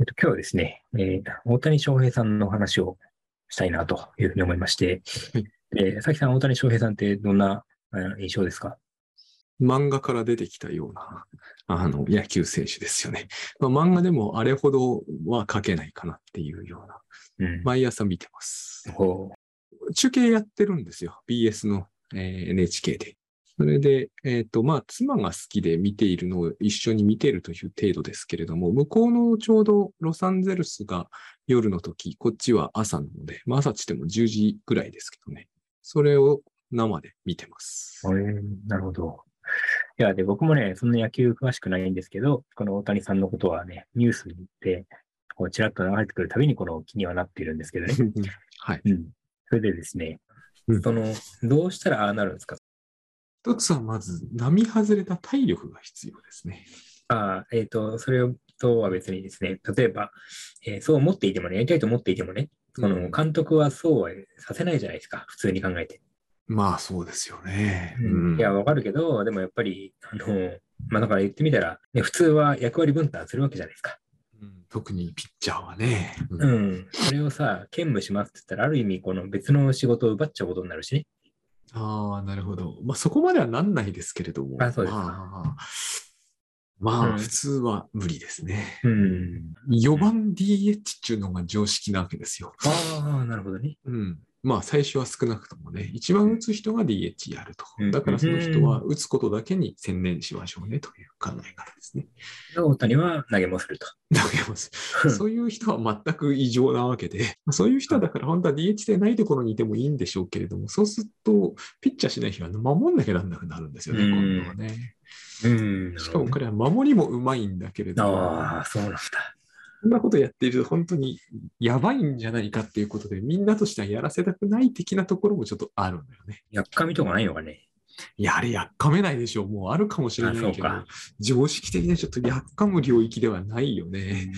今日はですね、大谷翔平さんの話をしたいなというふうに思いまして、さきさん、大谷翔平さんってどんな印象ですか？漫画から出てきたような野球選手ですよね。まあ、漫画でもあれほどは描けないかなっていうような、毎朝見てます。中継やってるんですよ。BS の、NHK で。それで、妻が好きで見ているのを一緒に見ているという程度ですけれども、向こうのちょうどロサンゼルスが夜の時、こっちは朝なので、まあ、朝っつっても10時ぐらいですけどね。それを生で見てます。なるほど。いや、で、僕もね、そんな野球詳しくないんですけど、この大谷さんのことはね、ニュースに行って、こう、ちらっと流れてくるたびに、この気にはなっているんですけどね。はい。うん。それでですね、どうしたらああなるんですか？一つはまず、並外れた体力が必要ですね。それとは別にですね、例えば、そう思っていてもね、やりたいと思っていてもね、監督はそうはさせないじゃないですか、普通に考えて。まあそうですよね。いや、わかるけど、でもやっぱり、だから言ってみたら、ね、普通は役割分担するわけじゃないですか。特にピッチャーはね。それをさ、兼務しますって言ったら、ある意味、この別の仕事を奪っちゃうことになるしね。ああ、なるほど。まあそこまではなんないですけれども。あ、そうですか。まあ、普通は無理ですね。4番 DH っていうのが常識なわけですよ。ああ、なるほどね。まあ最初は少なくともね、一番打つ人が DH やると。だからその人は打つことだけに専念しましょうねという考え方ですね。大谷は投げもすると。投げもする。そういう人は全く異常なわけで、そういう人はだから本当は DH でないところにいてもいいんでしょうけれども、そうするとピッチャーしない人は守んなきゃなんなくなるんですよね、今度はね。しかも彼は守りもうまいんだけれども。ああ、そうなんだ。そんなことやっていると本当にやばいんじゃないかっていうことで、みんなとしてはやらせたくない的なところもちょっとあるんだよね。やっかみとかないのかね。いや、あれやっかめないでしょう。もうあるかもしれないけど、常識的なちょっとやっかむ領域ではないよね。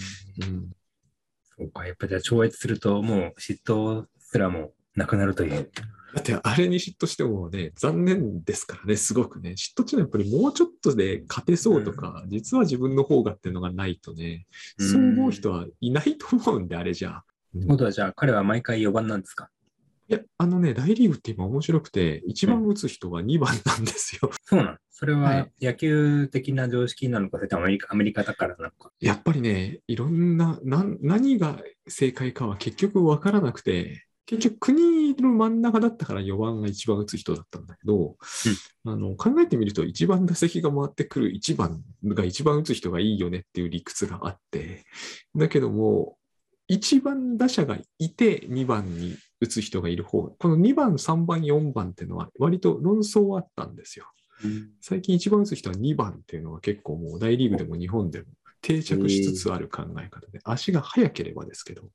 そうか、やっぱじゃあ超越するともう嫉妬すらもなくなるという。だってあれに嫉妬してもね、残念ですからね、すごくね。嫉妬っていうのはやっぱりもうちょっとで勝てそうとか、実は自分の方がっていうのがないとね、そう思う人はいないと思うんで、あれじゃあ。ってことはじゃあ彼は毎回4番なんですか？いや、大リーグって今面白くて、1番打つ人は2番なんですよ。そうなの？それは野球的な常識なのか、それともアメリカだからなのか。やっぱりね、いろんな、何が正解かは結局分からなくて、結局、国の真ん中だったから4番が一番打つ人だったんだけど、考えてみると、一番打席が回ってくる1番が一番打つ人がいいよねっていう理屈があって、だけども、一番打者がいて2番に打つ人がいる方、この2番、3番、4番っていうのは、割と論争あったんですよ。最近一番打つ人は2番っていうのは結構もう大リーグでも日本でも定着しつつある考え方で、足が速ければですけど、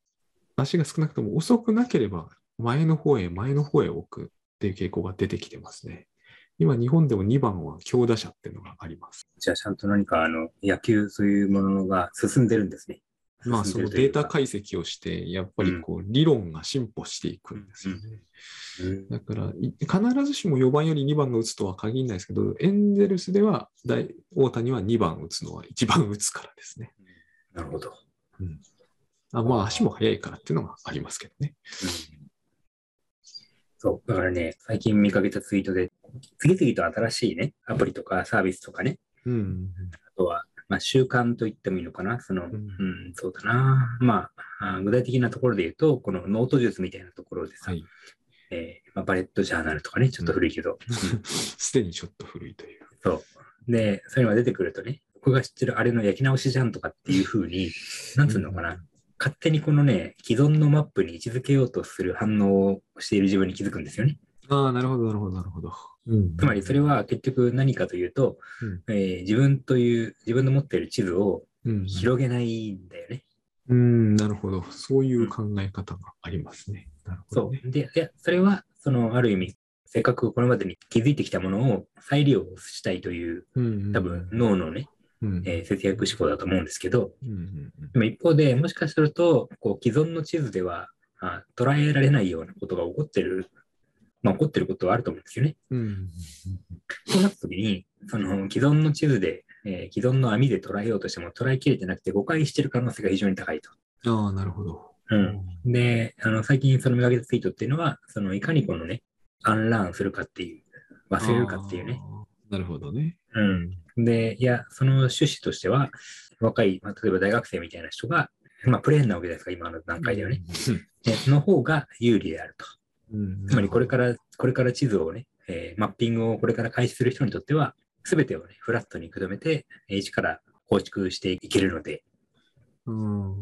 足が少なくとも遅くなければ前の方へ置くっていう傾向が出てきてますね。今日本でも2番は強打者っていうのがあります。じゃあちゃんと何か野球そういうものが進んでるんですね。まあそのデータ解析をしてやっぱり理論が進歩していくんですよね。だから必ずしも4番より2番が打つとは限らないですけど、エンゼルスでは大谷は2番打つのは1番打つからですね。なるほど。まあ足も速いからっていうのがありますけどね。そう、だからね、最近見かけたツイートで、次々と新しいね、アプリとかサービスとかね、あとは、習慣と言ってもいいのかな、そうだな、具体的なところで言うと、このノート術みたいなところでさ、バレットジャーナルとかね、ちょっと古いけど。すでにちょっと古いという。そう。で、そういうのが出てくるとね、僕が知ってるあれの焼き直しじゃんとかっていうふうに、なんつうのかな。勝手にこのね、既存のマップに位置づけようとする反応をしている自分に気づくんですよね。ああ、なるほど、なるほど、なるほど。つまりそれは結局何かというと、自分の持っている地図を広げないんだよね。なるほど。そういう考え方がありますね。なるほどね。そう。で、いや、それは、ある意味、せっかくこれまでに気づいてきたものを再利用したいという、多分脳のね、節約思考だと思うんですけど、でも一方でもしかするとこう既存の地図では捉えられないようなことが起こってる、起こってることはあると思うんですよね。そうなった時に既存の地図で既存の網で捉えようとしても捉えきれてなくて誤解している可能性が非常に高いと。ああ、なるほど。うん。で、最近その見かけたツイートっていうのは、そのいかにこのね、アンラーンするかっていう、忘れるかっていうね。なるほどね。うん。で、いや、その趣旨としては、若い、まあ、例えば大学生みたいな人が、まあ、プレーンなわけですか、今の段階ではね。の方が有利であると。うん、つまり、これから地図をね、マッピングをこれから開始する人にとっては、すべてをね、フラットにくどめて、一から構築していけるので。うん。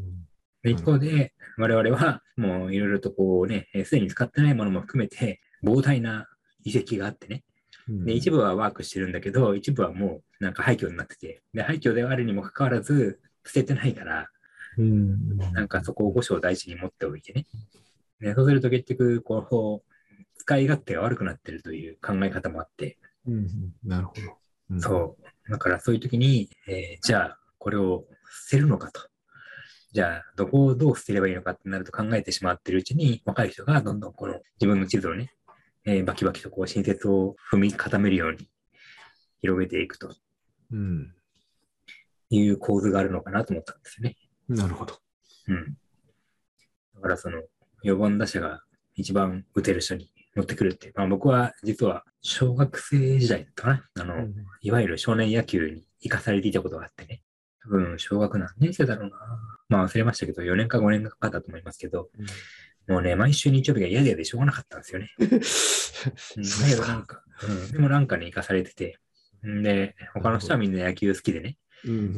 一方で、我々は、もういろいろとこうね、すでに使ってないものも含めて、膨大な遺跡があってね。で、一部はワークしてるんだけど、一部はもうなんか廃墟になってて、で、廃墟であるにもかかわらず、捨ててないから、うん、なんかそこを後生大事に持っておいてね。で、そうすると結局、こう、使い勝手が悪くなってるという考え方もあって。うん、なるほど。うん、そう。だからそういう時に、じゃあ、これを捨てるのかと。じゃあ、どこをどう捨てればいいのかってなると考えてしまってるうちに、若い人がどんどんこの自分の地図をね、バキバキとこう、新設を踏み固めるように広げていくと。うん。いう構図があるのかなと思ったんですよね。なるほど。うん。だからその、4番打者が一番打てる人に乗ってくるって、まあ僕は実は小学生時代だったかな。うん、いわゆる少年野球に生かされていたことがあってね。多分、小学何年生だろうな。まあ忘れましたけど、4年か5年かだと思いますけど、うんもうね、毎週日曜日が嫌でしょうがなかったんですよね。でもなんかね、生かされてて。で、他の人はみんな野球好きでね。うん、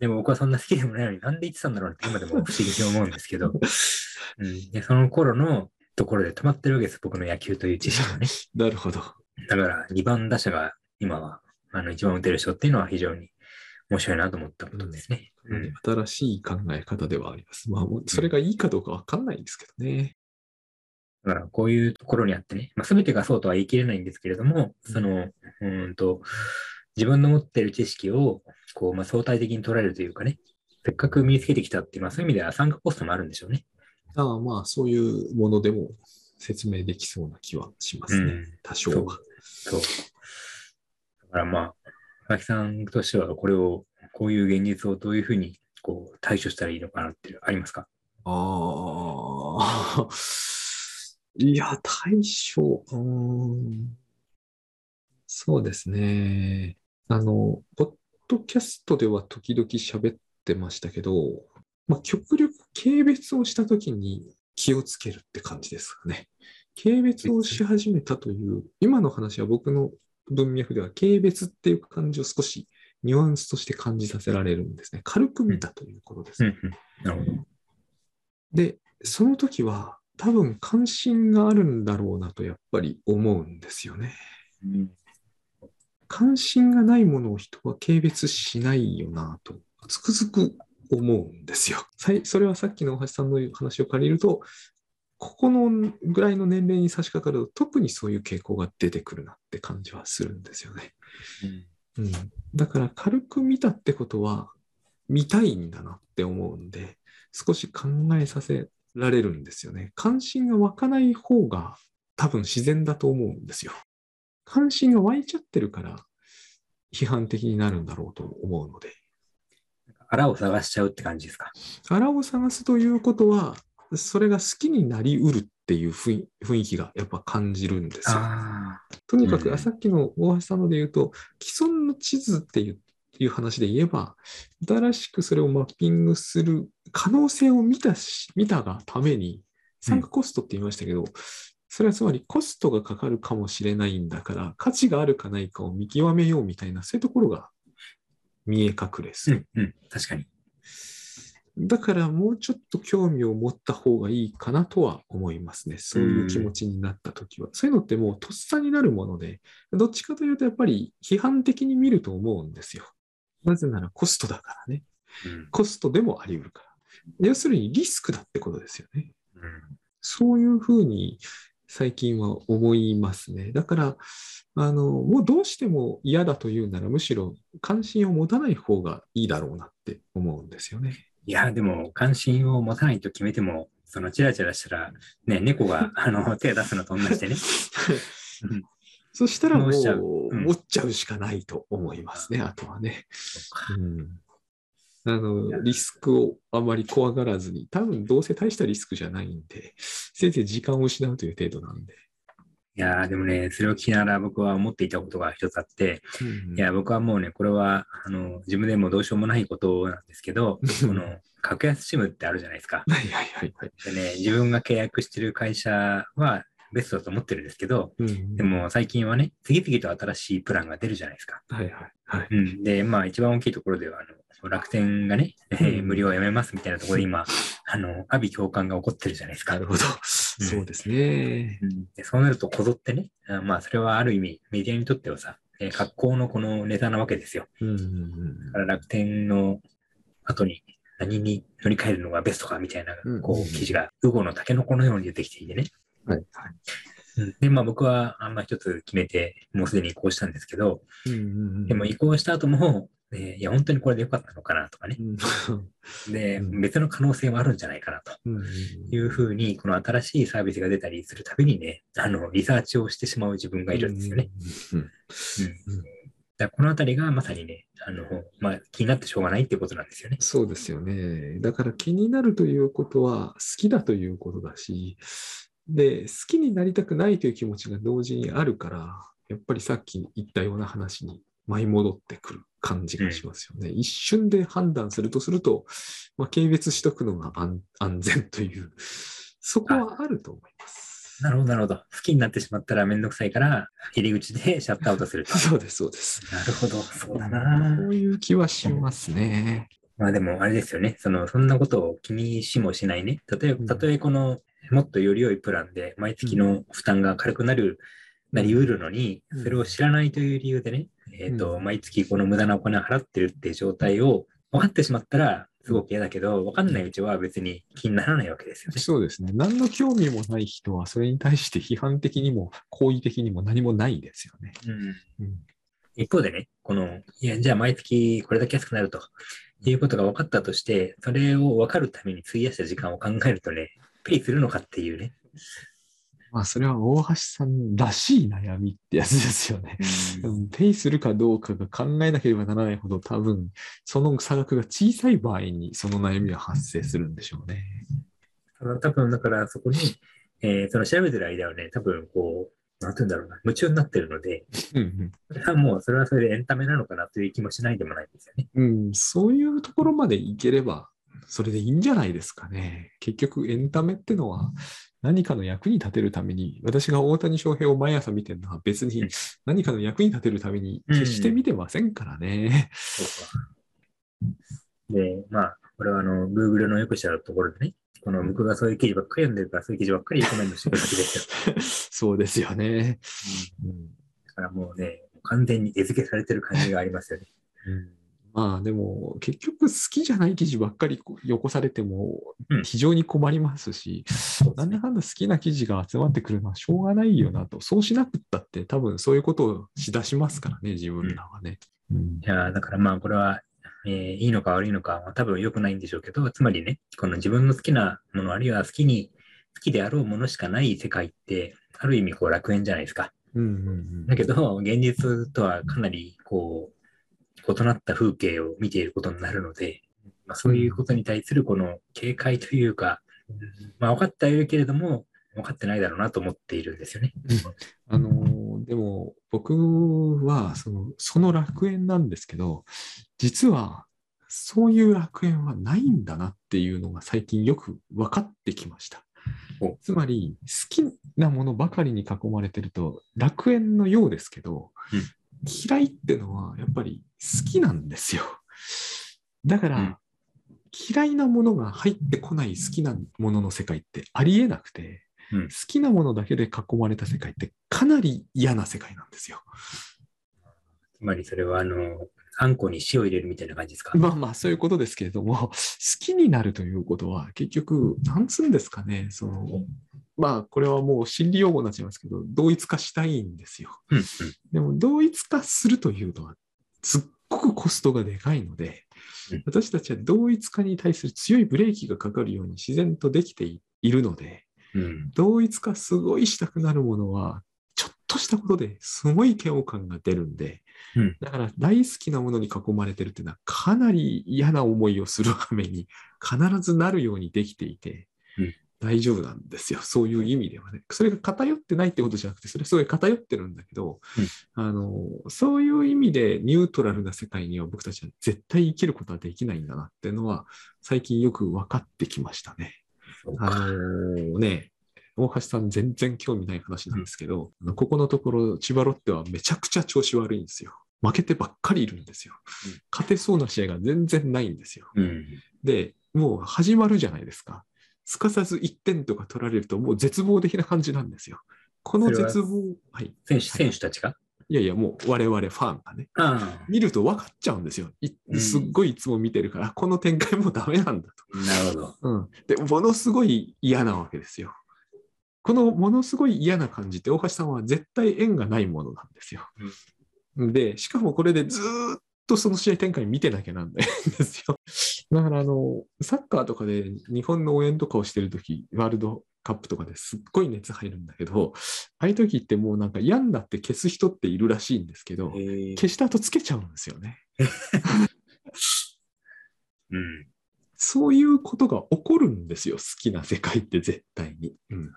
でも僕はそんな好きでもないのに、なんで行ってたんだろうって今でも不思議に思うんですけど。うん、でその頃のところで止まってるわけです、僕の野球という知識はね。なるほど。だから、2番打者が今は、一番打てる人っていうのは非常に面白いなと思ったことですね。うん、新しい考え方ではあります。まあ、それがいいかどうかわかんないんですけどね。だから、こういうところにあってね、まあ、全てがそうとは言い切れないんですけれども、その、自分の持っている知識を、こう、まあ、相対的に捉えるというかね、せっかく身につけてきたっていう、まあ、そういう意味では参加コストもあるんでしょうね。ああ、まあ、そういうものでも説明できそうな気はしますね。うん、多少は。そう。だから、まあ、脇さんとしては、これを、こういう現実をどういうふうにこう対処したらいいのかなってありますか？ああ、いや、対処、そうですね。ポッドキャストでは時々喋ってましたけど、まあ、極力軽蔑をしたときに気をつけるって感じですかね。軽蔑をし始めたという、今の話は僕の文脈では軽蔑っていう感じを少しニュアンスとして感じさせられるんですね。軽く見たということですね。なるほど。で、その時は多分関心があるんだろうなとやっぱり思うんですよね。うん、関心がないものを人は軽蔑しないよなとつくづく思うんですよ。それはさっきの大橋さんの話を借りると、ここのぐらいの年齢に差し掛かると特にそういう傾向が出てくるなって感じはするんですよね。うん、だから軽く見たってことは見たいんだなって思うんで、少し考えさせられるんですよね。関心が湧かない方が多分自然だと思うんですよ。関心が湧いちゃってるから批判的になるんだろうと思うので。あらを探しちゃうって感じですか？あらを探すということは、それが好きになりうるっていう雰囲気がやっぱ感じるんですよ。とにかく、さっきの大橋さんので言うと、既存の地図っていう話で言えば、新しくそれをマッピングする可能性を見たがために、参加コストって言いましたけど、それはつまりコストがかかるかもしれないんだから、価値があるかないかを見極めようみたいな、そういうところが見え隠れする。うんうん、確かに。だからもうちょっと興味を持った方がいいかなとは思いますね。そういう気持ちになったときは。そういうのってもうとっさになるもので、どっちかというとやっぱり批判的に見ると思うんですよ。なぜならコストだからね。コストでもあり得るから。要するにリスクだってことですよね。そういうふうに最近は思いますね。だから、もうどうしても嫌だというならむしろ関心を持たない方がいいだろうなって思うんですよね。いや、でも、関心を持たないと決めても、チラチラしたら、ね、猫が、手を出すのと同じでね。そしたらもう持っちゃうしかないと思いますね、あとはね、リスクをあまり怖がらずに、多分どうせ大したリスクじゃないんで、せいぜい時間を失うという程度なんで。いやーでもね、それを聞きながら僕は思っていたことが一つあって、うんうん、いや僕はもうね、これは自分でもどうしようもないことなんですけどこの格安SIMってあるじゃないですかはいはいはい、はいでね、自分が契約してる会社はベストだと思ってるんですけど、うんうん、でも最近はね、次々と新しいプランが出るじゃないですか。はいはいはい。うん、で、まあ一番大きいところでは楽天がね、無料をやめますみたいなところで今、阿鼻叫喚が起こってるじゃないですか。なるほど。そうですね。うん、でそうなるとこぞってね、まあそれはある意味メディアにとってはさ、格好のこのネタなわけですよ。うんうんうん、だから楽天の後に何に乗り換えるのがベストかみたいな、こう記事がウゴのタケノコのように出てきていてね。はいはい、でまあ僕は一つ決めてもうすでに移行したんですけど、うんうんうん、でも移行した後も、いや本当にこれでよかったのかなとかね、うん、で、うん、別の可能性もあるんじゃないかなというふうに、この新しいサービスが出たりするたびにね、リサーチをしてしまう自分がいるんですよね、うんうんうん、だこのあたりがまさにね、まあ、気になってしょうがないってことなんですよね。そうですよね。だから気になるということは好きだということだし、で好きになりたくないという気持ちが同時にあるから、やっぱりさっき言ったような話に舞い戻ってくる感じがしますよね、うん、一瞬で判断すると、まあ、軽蔑しとくのが安全という、そこはあると思います。なるほどなるほど。好きになってしまったらめんどくさいから入り口でシャットアウトするとそうですそうです。なるほど、そうだな。そういう気はしますね。まあでもあれですよね、そんなことを気にしもしないね、たとえこの、うん、もっとより良いプランで毎月の負担が軽くなりうるのに、それを知らないという理由でね、毎月この無駄なお金を払ってるっていう状態を分かってしまったらすごく嫌だけど、分かんないうちは別に気にならないわけですよね。そうですね。何の興味もない人はそれに対して批判的にも好意的にも何もないですよね、うんうん、一方でね、いやじゃあ毎月これだけ安くなるということが分かったとして、それを分かるために費やした時間を考えるとね、ピリするのかっていうね。まあそれは大橋さんらしい悩みってやつですよね、うん、ペイするかどうかが考えなければならないほど、多分その差額が小さい場合にその悩みは発生するんでしょうね。多分だからそこに、その調べてる間はね、多分こうなんて言うんだろうな、夢中になってるのでうん、うん、もうそれはそれでエンタメなのかなという気もしないでもないんですよね、うん、そういうところまでいければそれでいいんじゃないですかね。結局エンタメってのは何かの役に立てるために、私が大谷翔平を毎朝見てるのは別に何かの役に立てるために決して見てませんからね、うんうん、そうか。でまあこれはGoogle のよくしたところでね、僕がそういう記事ばっかり読んでるから、そういう記事ばっかりコメントしてるわけですよそうですよね、うん、だからもうね、完全に餌付けされてる感じがありますよね、うん、まあでも結局好きじゃない記事ばっかりよこされても非常に困りますし、うん、なんだかんだ好きな記事が集まってくるのはしょうがないよなと。そうしなくったって多分そういうことをしだしますからね、自分らはね、うんうん、いやだからまあこれは、いいのか悪いのか多分良くないんでしょうけど、つまりね、この自分の好きなもの、あるいは好きであろうものしかない世界ってある意味楽園じゃないですか、うんうんうん、だけど現実とはかなり異なった風景を見ていることになるので、まあ、そういうことに対するこの警戒というか、まあ、分かってはいるけれども分かってないだろうなと思っているんですよね、うん、でも僕はその楽園なんですけど、実はそういう楽園はないんだなっていうのが最近よく分かってきました。つまり好きなものばかりに囲まれてると楽園のようですけど、うん、嫌いってのはやっぱり好きなんですよ。だから嫌いなものが入ってこない好きなものの世界ってありえなくて、好きなものだけで囲まれた世界ってかなり嫌な世界なんですよ。つまりそれはあんこに塩入れるみたいな感じですか？まあまあそういうことですけれども、好きになるということは結局なんつうんですかね、まあこれはもう心理用語になっちゃいますけど、同一化したいんですよ、うんうん、でも同一化するというのはすっごくコストがでかいので、うん、私たちは同一化に対する強いブレーキがかかるように自然とできているので、うん、同一化すごいしたくなるものはちょっとしたことですごい嫌悪感が出るんで、うん、だから大好きなものに囲まれてるっていうのはかなり嫌な思いをする羽目に必ずなるようにできていて、うん、大丈夫なんですよ。そういう意味ではね。それが偏ってないってことじゃなくて、それすごい偏ってるんだけど、うん、そういう意味でニュートラルな世界には僕たちは絶対生きることはできないんだなっていうのは最近よく分かってきましたね。ね、大橋さん全然興味ない話なんですけど、うん、ここのところ千葉ロッテはめちゃくちゃ調子悪いんですよ。負けてばっかりいるんですよ、うん、勝てそうな試合が全然ないんですよ、うん、でもう始まるじゃないですか。すかさず1点とか取られるともう絶望的な感じなんですよ。この絶望、はい、選手たちが、いやいや、もう我々ファンがね、見ると分かっちゃうんですよ。すっごいいつも見てるから、うん、この展開もうダメなんだと。なるほど、うん、でものすごい嫌なわけですよ。このものすごい嫌な感じって大橋さんは絶対縁がないものなんですよ、うん、でしかもこれでずっとその試合展開見てなきゃなんないんですよ。だからサッカーとかで日本の応援とかをしてるとき、ワールドカップとかですっごい熱入るんだけど、ああいう時ってもうなんか嫌になって消す人っているらしいんですけど、消した後つけちゃうんですよね、うん、そういうことが起こるんですよ。好きな世界って絶対に、うん、好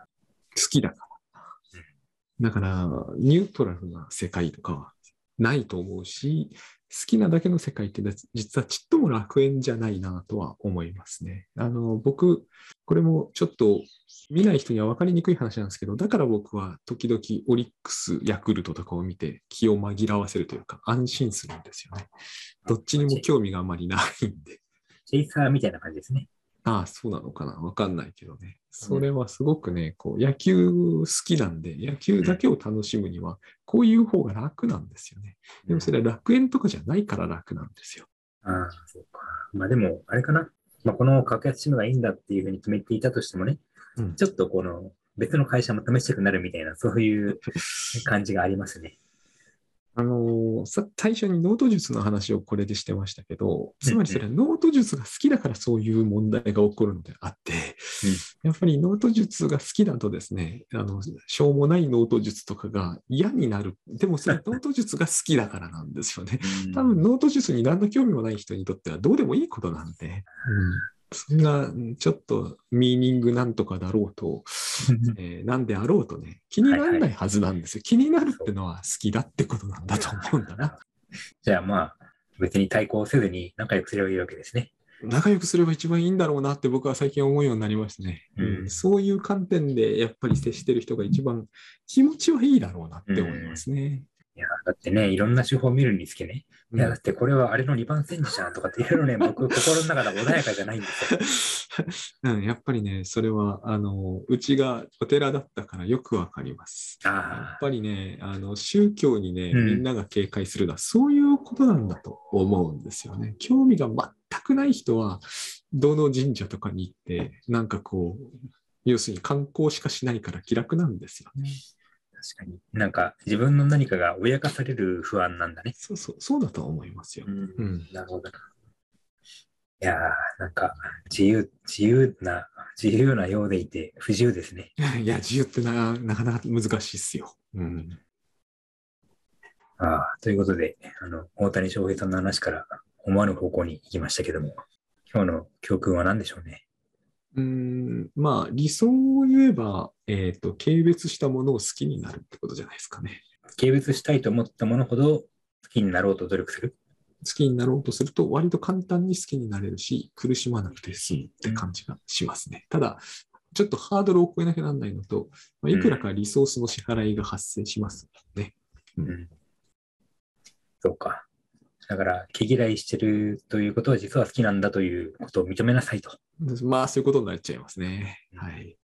きだから、うん、だからニュートラルな世界とかはないと思うし、好きなだけの世界って実はちっとも楽園じゃないなとは思いますね。僕これもちょっと見ない人には分かりにくい話なんですけど、だから僕は時々オリックスヤクルトとかを見て気を紛らわせるというか安心するんですよね。どっちにも興味があまりないんで。チェイサーみたいな感じですね。ああ、そうなのかな、分かんないけどね。それはすごくね、こう野球好きなんで野球だけを楽しむにはこういう方が楽なんですよね。でもそれは楽園とかじゃないから楽なんですよ。ああ、そうか。まあでもあれかな、まあ、この格安チームがいいんだっていうふうに決めていたとしてもね、うん、ちょっとこの別の会社も試したくなるみたいな、そういう感じがありますね。最初にノート術の話をこれでしてましたけど、つまりそれはノート術が好きだからそういう問題が起こるのであって、うん、やっぱりノート術が好きだとですね、しょうもないノート術とかが嫌になる。でもそれはノート術が好きだからなんですよね多分ノート術に何の興味もない人にとってはどうでもいいことなんで、うん、そんなちょっとミーニングなんとかだろうと、なんであろうとね、気にならないはずなんですよ。はいはい、気になるってのは好きだってことなんだと思うんだな。じゃあまあ別に対抗せずに仲良くすればいいわけですね。仲良くすれば一番いいんだろうなって僕は最近思うようになりましたね、うん、そういう観点でやっぱり接してる人が一番気持ちはいいだろうなって思いますね、うん。いやだってね、いろんな手法を見るにつけね、いやだってこれはあれの2番戦時じゃんとかっていろいろね、僕心の中で穏やかじゃないんですよ、うん、やっぱりね、それはうちがお寺だったからよくわかります。あ、やっぱりね、宗教にね、みんなが警戒するのは、うん、そういうことなんだと思うんですよね。興味が全くない人はどの神社とかに行ってなんかこう、要するに観光しかしないから気楽なんですよね。確かに、なんか自分の何かが脅かされる不安なんだね。そうそう、そうだと思いますよ、うんうん、なるほど。いやー、なんか自由なようでいて不自由ですね。いや、自由ってなかなか難しいっすよ、うん、ということで、大谷翔平さんの話から思わぬ方向に行きましたけども、今日の教訓は何でしょうね。まあ理想を言えば、軽蔑したものを好きになるってことじゃないですかね。軽蔑したいと思ったものほど好きになろうと努力する。好きになろうとすると割と簡単に好きになれるし、苦しまなくて済むって感じがしますね、うん、ただちょっとハードルを超えなきゃなんないのと、まあ、いくらかリソースの支払いが発生しますのでね、うんうん、そうか。だから毛嫌いしてるということは実は好きなんだということを認めなさいと。まあそういうことになっちゃいますね、はい。